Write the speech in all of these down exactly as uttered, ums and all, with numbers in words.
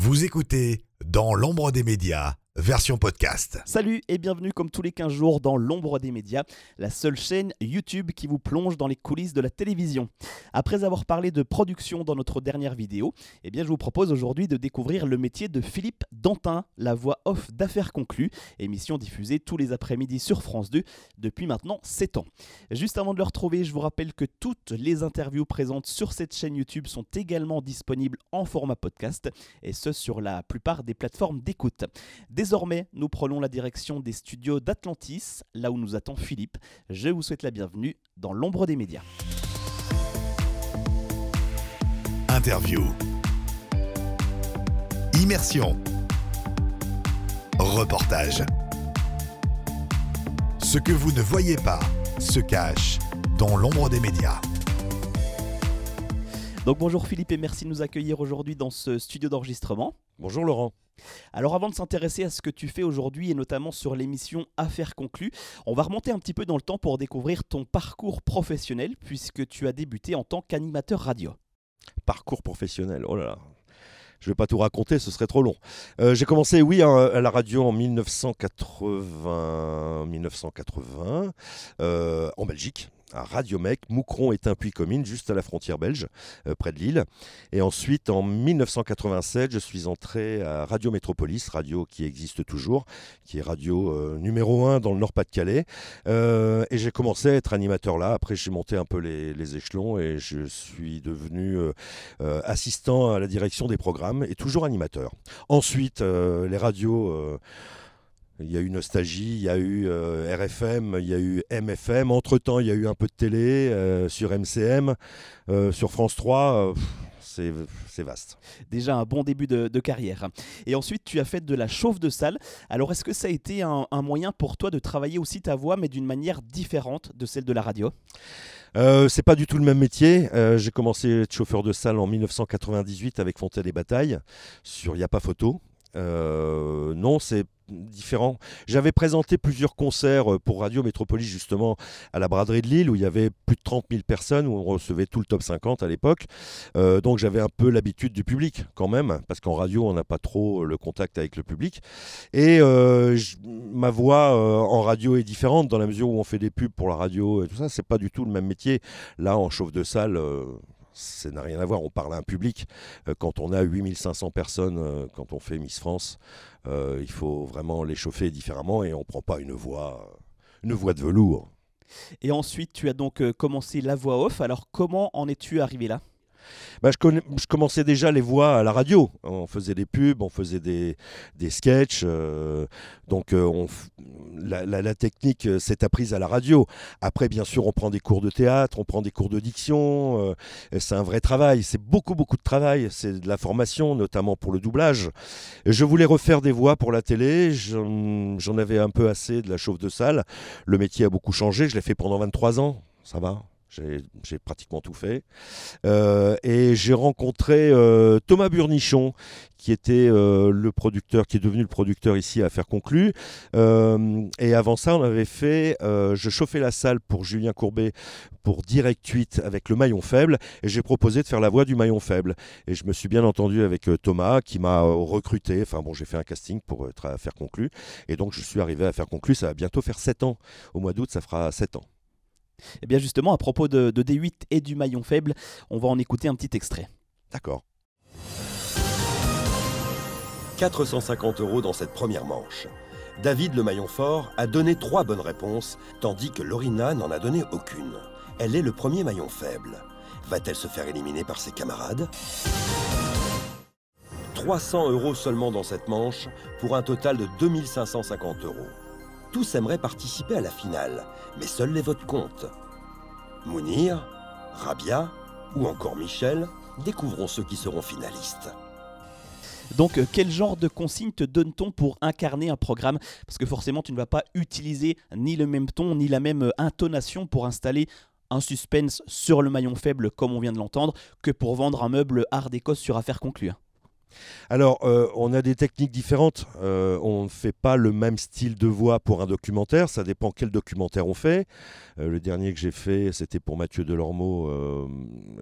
Vous écoutez Dans l'ombre des médias, version podcast. Salut et bienvenue comme tous les quinze jours dans l'ombre des médias, la seule chaîne YouTube qui vous plonge dans les coulisses de la télévision. Après avoir parlé de production dans notre dernière vidéo, eh bien je vous propose aujourd'hui de découvrir le métier de Philippe Dantin, la voix off d'Affaires conclues, émission diffusée tous les après-midi sur France deux depuis maintenant sept ans. Juste avant de le retrouver, je vous rappelle que toutes les interviews présentes sur cette chaîne YouTube sont également disponibles en format podcast, et ce sur la plupart des plateformes d'écoute. Des Désormais, nous prenons la direction des studios d'Atlantis, là où nous attend Philippe. Je vous souhaite la bienvenue dans l'ombre des médias. Interview. Immersion. Reportage. Ce que vous ne voyez pas se cache dans l'ombre des médias. Donc bonjour Philippe et merci de nous accueillir aujourd'hui dans ce studio d'enregistrement. Bonjour Laurent. Alors avant de s'intéresser à ce que tu fais aujourd'hui et notamment sur l'émission Affaires conclues, on va remonter un petit peu dans le temps pour découvrir ton parcours professionnel puisque tu as débuté en tant qu'animateur radio. Parcours professionnel, oh là là, je ne vais pas tout raconter, ce serait trop long. Euh, j'ai commencé oui, hein, à la radio en mille neuf cent quatre-vingts, mille neuf cent quatre-vingts euh, en Belgique. À Radiomec, Moucron est un puits commune juste à la frontière belge, euh, près de Lille. Et ensuite, en mille neuf cent quatre-vingt-sept, je suis entré à Radio Métropolis, radio qui existe toujours, qui est radio euh, numéro un dans le Nord-Pas-de-Calais. Euh, et j'ai commencé à être animateur là. Après, j'ai monté un peu les, les échelons et je suis devenu euh, euh, assistant à la direction des programmes et toujours animateur. Ensuite, euh, les radios... Euh, Il y a eu Nostalgie, il y a eu euh, R F M, il y a eu M F M. Entre-temps, il y a eu un peu de télé euh, sur M C M, euh, sur France trois. Euh, c'est, c'est vaste. Déjà un bon début de, de carrière. Et ensuite, tu as fait de la chauffe de salle. Alors, est-ce que ça a été un, un moyen pour toi de travailler aussi ta voix, mais d'une manière différente de celle de la radio ? Euh, c'est pas du tout le même métier. Euh, j'ai commencé à être chauffeur de salle en mille neuf cent quatre-vingt-dix-huit avec Fontaine et Bataille sur Y'a pas photo. Euh, non, c'est différent. J'avais présenté plusieurs concerts pour Radio Métropolis justement à la braderie de Lille où il y avait plus de trente mille personnes, où on recevait tout le top cinquante à l'époque, euh, donc j'avais un peu l'habitude du public quand même, parce qu'en radio on n'a pas trop le contact avec le public et euh, je, ma voix euh, en radio est différente dans la mesure où on fait des pubs pour la radio et tout ça, c'est pas du tout le même métier. Là en chauffe de salle euh, ça n'a rien à voir, on parle à un public. Quand on a huit mille cinq cents personnes, quand on fait Miss France, euh, il faut vraiment les chauffer différemment et on ne prend pas une voix, une voix de velours. Et ensuite, tu as donc commencé la voix off. Alors, comment en es-tu arrivé là ? Bah, je, connais, je commençais déjà les voix à la radio. On faisait des pubs, on faisait des, des sketchs. Euh, donc euh, on, la, la, la technique euh, s'est apprise à la radio. Après, bien sûr, on prend des cours de théâtre, on prend des cours de diction. Euh, c'est un vrai travail. C'est beaucoup, beaucoup de travail. C'est de la formation, notamment pour le doublage. Je voulais refaire des voix pour la télé. J'en, j'en avais un peu assez de la chauffe de salle. Le métier a beaucoup changé. Je l'ai fait pendant vingt-trois ans. Ça va ? J'ai, j'ai pratiquement tout fait. Euh, et j'ai rencontré euh, Thomas Burnichon, qui était euh, le producteur, qui est devenu le producteur ici à Affaires conclues. Euh, et avant ça, on avait fait, euh, je chauffais la salle pour Julien Courbet, pour Direct huit avec Le Maillon Faible. Et j'ai proposé de faire la voix du Maillon Faible. Et je me suis bien entendu avec euh, Thomas, qui m'a euh, recruté. Enfin bon, j'ai fait un casting pour être à Affaires conclues. Et donc, je suis arrivé à Affaires conclues. Ça va bientôt faire sept ans. Au mois d'août, ça fera sept ans. Et bien justement, à propos de, de D huit et du Maillon Faible, on va en écouter un petit extrait. D'accord. quatre cent cinquante euros dans cette première manche. David le Maillon Fort a donné trois bonnes réponses, tandis que Lorina n'en a donné aucune. Elle est le premier Maillon Faible. Va-t-elle se faire éliminer par ses camarades ? trois cents euros seulement dans cette manche, pour un total de deux mille cinq cent cinquante euros. Tous aimeraient participer à la finale, mais seuls les votes comptent. Mounir, Rabia ou encore Michel, découvrons ceux qui seront finalistes. Donc, quel genre de consigne te donne-t-on pour incarner un programme ? Parce que forcément, tu ne vas pas utiliser ni le même ton, ni la même intonation pour installer un suspense sur le Maillon Faible, comme on vient de l'entendre, que pour vendre un meuble art déco sur Affaires conclues. Alors, euh, on a des techniques différentes. Euh, on ne fait pas le même style de voix pour un documentaire. Ça dépend quel documentaire on fait. Euh, le dernier que j'ai fait, c'était pour Mathieu Delormeau. Euh,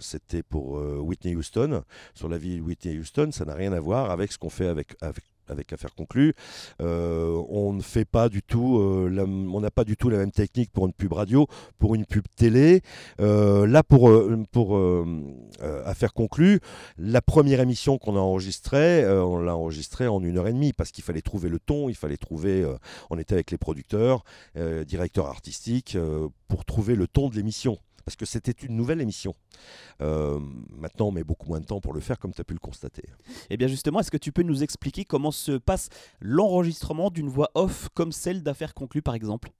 c'était pour euh, Whitney Houston, sur la vie de Whitney Houston. Ça n'a rien à voir avec ce qu'on fait avec... avec avec Affaires conclues, euh, on ne fait pas du tout, euh, la, on n'a pas du tout la même technique pour une pub radio, pour une pub télé. Euh, là, pour, euh, pour euh, euh, Affaires conclues, la première émission qu'on a enregistrée, euh, on l'a enregistrée en une heure et demie, parce qu'il fallait trouver le ton, il fallait trouver, euh, on était avec les producteurs, euh, directeurs artistiques, euh, pour trouver le ton de l'émission. Parce que c'était une nouvelle émission. Euh, maintenant, on met beaucoup moins de temps pour le faire, comme tu as pu le constater. Et bien justement, est-ce que tu peux nous expliquer comment se passe l'enregistrement d'une voix off comme celle d'Affaires conclues, par exemple ?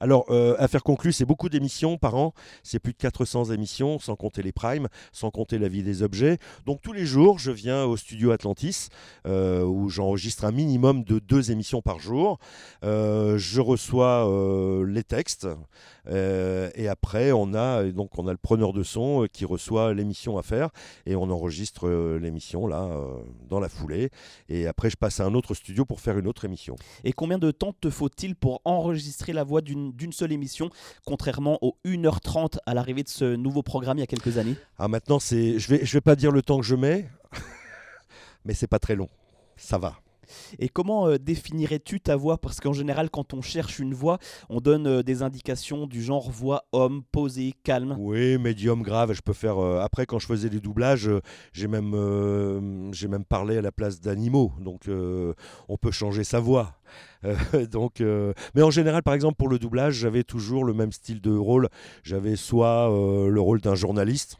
Alors, euh, Affaires conclues, c'est beaucoup d'émissions par an. C'est plus de quatre cents émissions, sans compter les primes, sans compter la vie des objets. Donc, tous les jours, je viens au studio Atlantis, euh, où j'enregistre un minimum de deux émissions par jour. Euh, je reçois euh, les textes. Euh, et après, on a, donc, on a le preneur de son euh, qui reçoit l'émission à faire. Et on enregistre euh, l'émission, là, euh, dans la foulée. Et après, je passe à un autre studio pour faire une autre émission. Et combien de temps te faut-il pour enregistrer la voix D'une, d'une seule émission, contrairement aux une heure trente à l'arrivée de ce nouveau programme il y a quelques années? Ah, maintenant, c'est, je vais, je vais pas dire le temps que je mets, mais c'est pas très long, ça va. Et comment euh, définirais-tu ta voix? Parce qu'en général, quand on cherche une voix, on donne euh, des indications du genre voix homme, posée, calme. Oui, médium, grave, je peux faire... Euh, après, quand je faisais les doublages, euh, j'ai, même, euh, j'ai même parlé à la place d'animaux, donc euh, on peut changer sa voix. Euh, donc, euh, mais en général, par exemple, pour le doublage, j'avais toujours le même style de rôle. J'avais soit euh, le rôle d'un journaliste,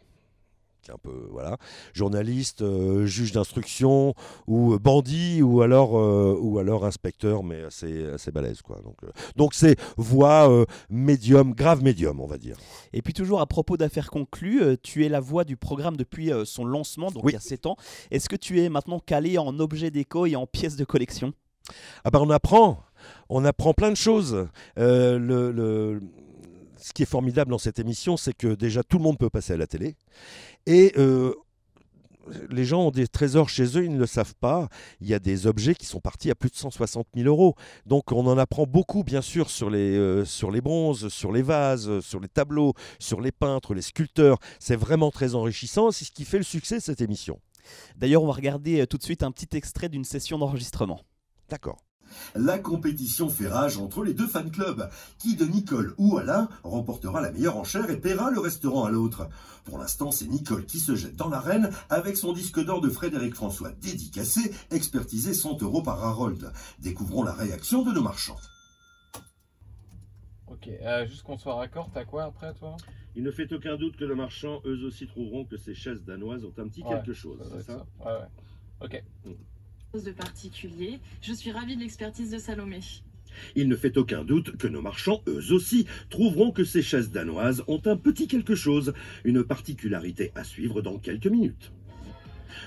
un peu, voilà, journaliste, euh, juge d'instruction ou euh, bandit ou alors, euh, ou alors inspecteur, mais assez, assez balèze, quoi. Donc, euh, donc c'est voix euh, médium, grave médium, on va dire. Et puis toujours à propos d'Affaires conclues, euh, tu es la voix du programme depuis euh, son lancement, donc oui, il y a sept ans. Est-ce que tu es maintenant calé en objets déco et en pièces de collection? Ah ben on apprend, on apprend plein de choses. Euh, le... le... Ce qui est formidable dans cette émission, c'est que déjà tout le monde peut passer à la télé et euh, les gens ont des trésors chez eux, ils ne le savent pas. Il y a des objets qui sont partis à plus de cent soixante mille euros. Donc on en apprend beaucoup, bien sûr, sur les, euh, sur les bronzes, sur les vases, sur les tableaux, sur les peintres, les sculpteurs. C'est vraiment très enrichissant, c'est ce qui fait le succès de cette émission. D'ailleurs, on va regarder tout de suite un petit extrait d'une session d'enregistrement. D'accord. La compétition fait rage entre les deux fan clubs. Qui de Nicole ou Alain remportera la meilleure enchère et paiera le restaurant à l'autre? Pour l'instant, c'est Nicole qui se jette dans l'arène avec son disque d'or de Frédéric François dédicacé, expertisé cent euros par Harold. Découvrons la réaction de nos marchands. Ok, euh, juste qu'on soit raccord, t'as quoi après toi? Il ne fait aucun doute que nos marchands, eux aussi, trouveront que ces chaises danoises ont un petit ouais, quelque chose, c'est ça, ça, ça. Ouais, ouais. Ok. Mmh. De particulier. Je suis ravie de l'expertise de Salomé. Il ne fait aucun doute que nos marchands, eux aussi, trouveront que ces chaises danoises ont un petit quelque chose, une particularité à suivre dans quelques minutes.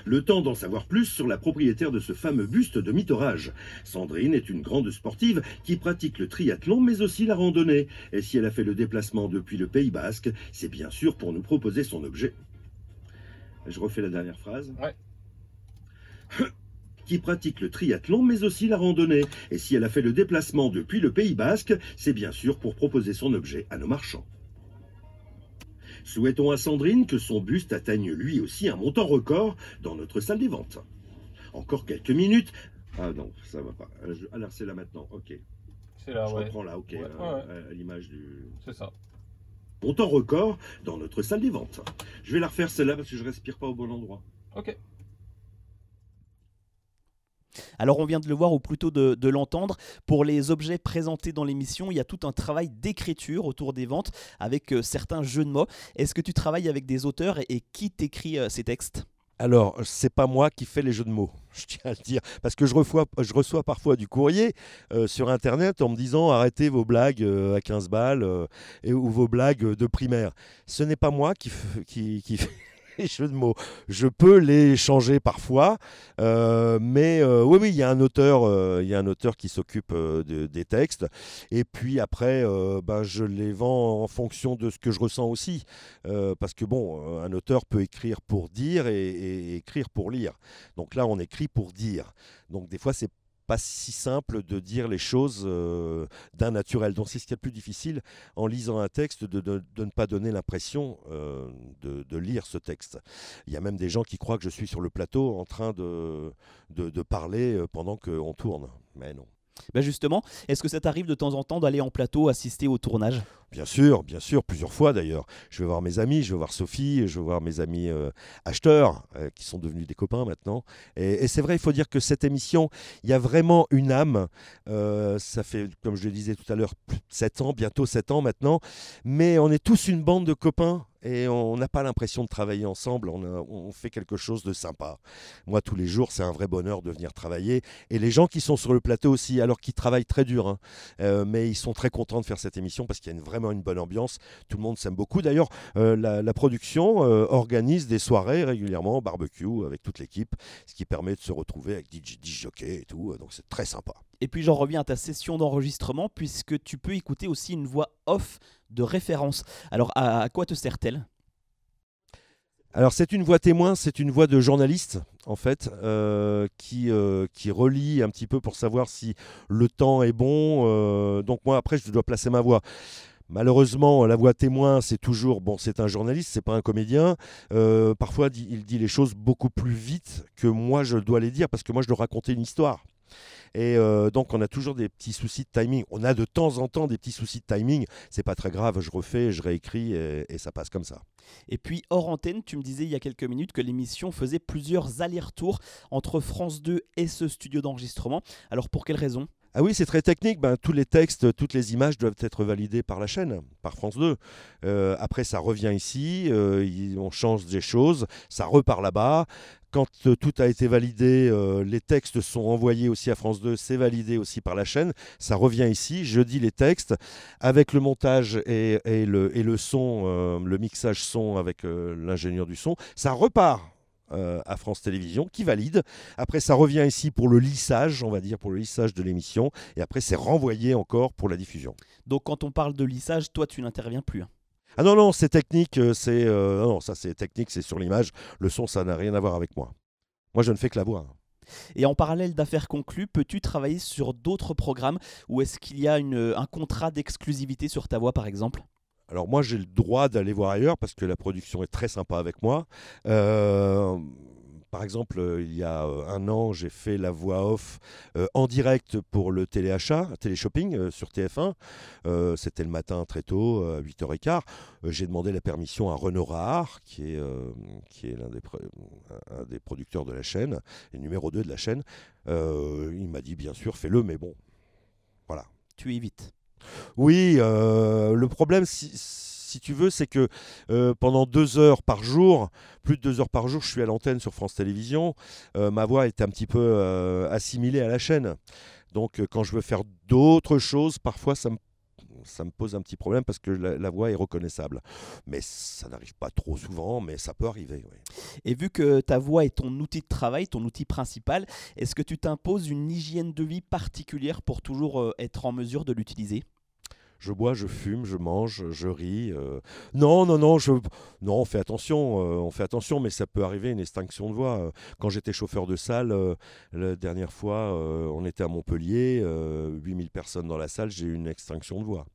Le temps d'en savoir plus sur la propriétaire de ce fameux buste de Mitorage. Sandrine est une grande sportive qui pratique le triathlon mais aussi la randonnée. Et si elle a fait le déplacement depuis le Pays Basque, c'est bien sûr pour nous proposer son objet. Je refais la dernière phrase. Ouais. Qui pratique le triathlon mais aussi la randonnée. Et si elle a fait le déplacement depuis le Pays Basque, c'est bien sûr pour proposer son objet à nos marchands. Souhaitons à Sandrine que son buste atteigne lui aussi un montant record dans notre salle des ventes. Encore quelques minutes. Ah non, ça va pas. Je... Alors c'est là maintenant, ok. C'est là, Je ouais. reprends là, ok, ouais, hein, ouais. à l'image du... C'est ça. Montant record dans notre salle des ventes. Je vais la refaire celle-là parce que je respire pas au bon endroit. Ok. Alors on vient de le voir, ou plutôt de, de l'entendre, pour les objets présentés dans l'émission, il y a tout un travail d'écriture autour des ventes avec euh, certains jeux de mots. Est-ce que tu travailles avec des auteurs et, et qui t'écrit euh, ces textes ? Alors, c'est pas moi qui fais les jeux de mots, je tiens à le dire, parce que je reçois, je reçois parfois du courrier euh, sur Internet en me disant « arrêtez vos blagues euh, à quinze balles euh, et, ou vos blagues euh, de primaire ». Ce n'est pas moi qui, f- qui, qui fait... les jeux de mots. Je peux les changer parfois, euh, mais euh, oui, oui, il y a un auteur, euh, il y a un auteur qui s'occupe euh, de, des textes. Et puis après, euh, bah, je les vends en fonction de ce que je ressens aussi, euh, parce que bon, un auteur peut écrire pour dire et, et écrire pour lire. Donc là, on écrit pour dire. Donc des fois, c'est pas si simple de dire les choses euh, d'un naturel. Donc c'est ce qui est le plus difficile en lisant un texte, de, de, de ne pas donner l'impression euh, de, de lire ce texte. Il y a même des gens qui croient que je suis sur le plateau en train de, de, de parler pendant qu'on tourne, mais non. Ben justement, est-ce que ça t'arrive de temps en temps d'aller en plateau assister au tournage ? Bien sûr, bien sûr, plusieurs fois d'ailleurs. Je vais voir mes amis, je vais voir Sophie, je vais voir mes amis euh, acheteurs euh, qui sont devenus des copains maintenant. Et, et c'est vrai, il faut dire que cette émission, il y a vraiment une âme. Euh, ça fait, comme je le disais tout à l'heure, plus de sept ans, bientôt sept ans maintenant. Mais on est tous une bande de copains. Et on n'a pas l'impression de travailler ensemble, on, a, on fait quelque chose de sympa. Moi, tous les jours, c'est un vrai bonheur de venir travailler. Et les gens qui sont sur le plateau aussi, alors qu'ils travaillent très dur, hein, euh, mais ils sont très contents de faire cette émission parce qu'il y a une, vraiment une bonne ambiance. Tout le monde s'aime beaucoup. D'ailleurs, euh, la, la production euh, organise des soirées régulièrement, barbecue avec toute l'équipe, ce qui permet de se retrouver avec des jockeys et tout. Donc, c'est très sympa. Et puis, j'en reviens à ta session d'enregistrement puisque tu peux écouter aussi une voix off de référence. Alors, à, à quoi te sert-elle ? Alors, c'est une voix témoin, c'est une voix de journaliste, en fait, euh, qui, euh, qui relie un petit peu pour savoir si le temps est bon. Euh, donc, moi, après, je dois placer ma voix. Malheureusement, la voix témoin, c'est toujours... Bon, c'est un journaliste, c'est pas un comédien. Euh, parfois, il dit les choses beaucoup plus vite que moi, je dois les dire, parce que moi, je dois raconter une histoire. Et euh, donc on a toujours des petits soucis de timing. On a de temps en temps des petits soucis de timing. C'est pas très grave, je refais, je réécris et, et ça passe comme ça. Et puis hors antenne, tu me disais il y a quelques minutes que l'émission faisait plusieurs allers-retours entre France deux et ce studio d'enregistrement. Alors pour quelle raison ? Ah oui, c'est très technique. Ben, tous les textes, toutes les images doivent être validées par la chaîne, par France deux. Euh, après, ça revient ici, euh, y, on change des choses, ça repart là-bas. Quand euh, tout a été validé, euh, les textes sont envoyés aussi à France deux, c'est validé aussi par la chaîne. Ça revient ici, je dis les textes. Avec le montage et, et, le, et le son, euh, le mixage son avec euh, l'ingénieur du son, ça repart. Euh, à France Télévisions qui valide. Après, ça revient ici pour le lissage, on va dire, pour le lissage de l'émission. Et après, c'est renvoyé encore pour la diffusion. Donc, quand on parle de lissage, toi, tu n'interviens plus. Ah non, non, c'est technique. C'est, euh, non, ça, c'est technique, c'est sur l'image. Le son, ça n'a rien à voir avec moi. Moi, je ne fais que la voix. Et en parallèle d'Affaires conclues, peux-tu travailler sur d'autres programmes ou est-ce qu'il y a une, un contrat d'exclusivité sur ta voix, par exemple ? Alors moi, j'ai le droit d'aller voir ailleurs parce que la production est très sympa avec moi. Euh, par exemple, il y a un an, j'ai fait la voix off euh, en direct pour le téléachat, téléshopping euh, sur T F un. Euh, c'était le matin très tôt, à euh, huit heures quinze. Euh, j'ai demandé la permission à Renaud Rahard, qui est, euh, qui est l'un des, pr- un des producteurs de la chaîne, le numéro deux de la chaîne. Euh, il m'a dit, bien sûr, fais-le, mais bon, voilà. Tu évites. Oui, euh, le problème, si, si tu veux, c'est que euh, pendant deux heures par jour, plus de deux heures par jour, je suis à l'antenne sur France Télévisions. Euh, ma voix est un petit peu euh, assimilée à la chaîne. Donc, euh, quand je veux faire d'autres choses, parfois, ça me, ça me pose un petit problème parce que la, la voix est reconnaissable. Mais ça n'arrive pas trop souvent, mais ça peut arriver. Oui. Et vu que ta voix est ton outil de travail, ton outil principal, est-ce que tu t'imposes une hygiène de vie particulière pour toujours euh, être en mesure de l'utiliser ? Je bois, je fume, je mange, je ris. Euh... Non, non, non, je... non, on fait attention, euh, on fait attention, mais ça peut arriver une extinction de voix. Quand j'étais chauffeur de salle, euh, la dernière fois, euh, on était à Montpellier, euh, huit mille personnes dans la salle, j'ai eu une extinction de voix.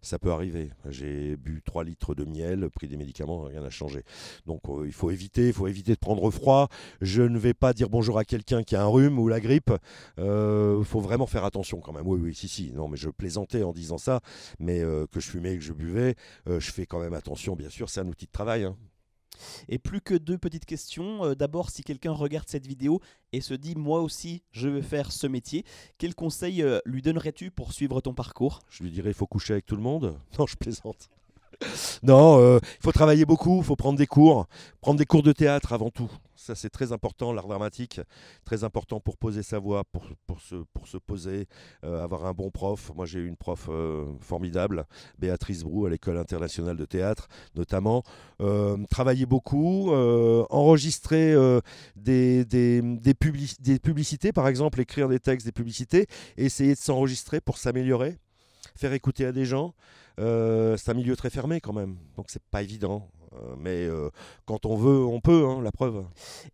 Ça peut arriver. J'ai bu trois litres de miel, pris des médicaments, rien n'a changé. Donc euh, il faut éviter, il faut éviter de prendre froid. Je ne vais pas dire bonjour à quelqu'un qui a un rhume ou la grippe. Il euh, faut vraiment faire attention quand même. Oui, oui, si, si. Non, mais je plaisantais en disant ça, mais euh, que je fumais, que je buvais, euh, je fais quand même attention, bien sûr. C'est un outil de travail. Hein. Et plus que deux petites questions. Euh, d'abord, si quelqu'un regarde cette vidéo et se dit « moi aussi, je veux faire ce métier », quel conseil euh, lui donnerais-tu pour suivre ton parcours ? Je lui dirais « il faut coucher avec tout le monde ». Non, je plaisante. Non, il euh, faut travailler beaucoup, il faut prendre des cours. Prendre des cours de théâtre avant tout. ça c'est très important, l'art dramatique, très important pour poser sa voix, pour, pour, se, pour se poser, euh, avoir un bon prof. Moi j'ai eu une prof euh, formidable, Béatrice Brou à l'École internationale de théâtre notamment, euh, travailler beaucoup, euh, enregistrer euh, des, des, des, publi- des publicités par exemple, écrire des textes, des publicités, essayer de s'enregistrer pour s'améliorer, faire écouter à des gens. Euh, c'est un milieu très fermé quand même, donc c'est pas évident. Mais euh, quand on veut, on peut, hein, la preuve.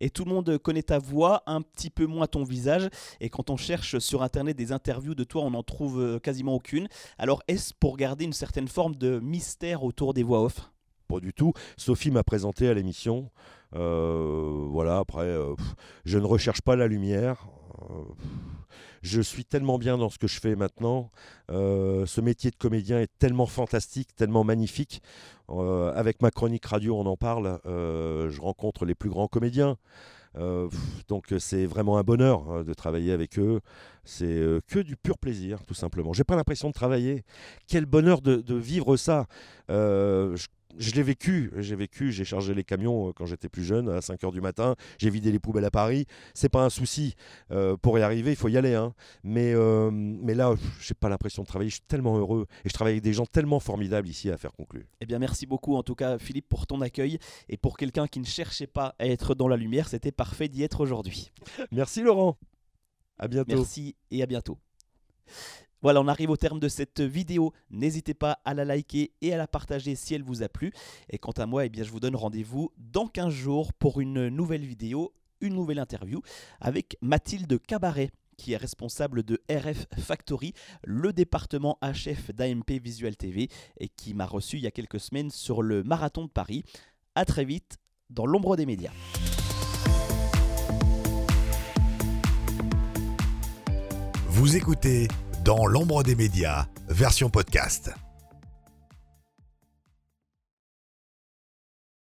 Et tout le monde connaît ta voix, un petit peu moins ton visage. Et quand on cherche sur Internet des interviews de toi, on n'en trouve quasiment aucune. Alors est-ce pour garder une certaine forme de mystère autour des voix off ? Pas du tout. Sophie m'a présenté à l'émission. Euh, voilà, après, euh, pff, je ne recherche pas la lumière. Euh, pff, je suis tellement bien dans ce que je fais maintenant. Euh, ce métier de comédien est tellement fantastique, tellement magnifique. Euh, avec ma chronique radio, on en parle. Euh, je rencontre les plus grands comédiens. Euh, pff, donc c'est vraiment un bonheur hein, de travailler avec eux. C'est euh, que du pur plaisir, tout simplement. J'ai pas l'impression de travailler. Quel bonheur de, de vivre ça. Euh, je Je l'ai vécu, j'ai vécu, j'ai chargé les camions quand j'étais plus jeune à cinq heures du matin, j'ai vidé les poubelles à Paris, c'est pas un souci, euh, pour y arriver il faut y aller, hein. mais, euh, mais là j'ai pas l'impression de travailler, je suis tellement heureux et je travaille avec des gens tellement formidables ici à Affaires conclues. Eh bien merci beaucoup en tout cas Philippe pour ton accueil et pour quelqu'un qui ne cherchait pas à être dans la lumière, c'était parfait d'y être aujourd'hui. Merci Laurent, à bientôt. Merci et à bientôt. Voilà, on arrive au terme de cette vidéo. N'hésitez pas à la liker et à la partager si elle vous a plu. Et quant à moi, eh bien, je vous donne rendez-vous dans quinze jours pour une nouvelle vidéo, une nouvelle interview avec Mathilde Cabaret, qui est responsable de R F Factory, le département H F d'A M P Visual T V, et qui m'a reçu il y a quelques semaines sur le Marathon de Paris. À très vite dans l'ombre des médias. Vous écoutez Dans l'ombre des médias, version podcast.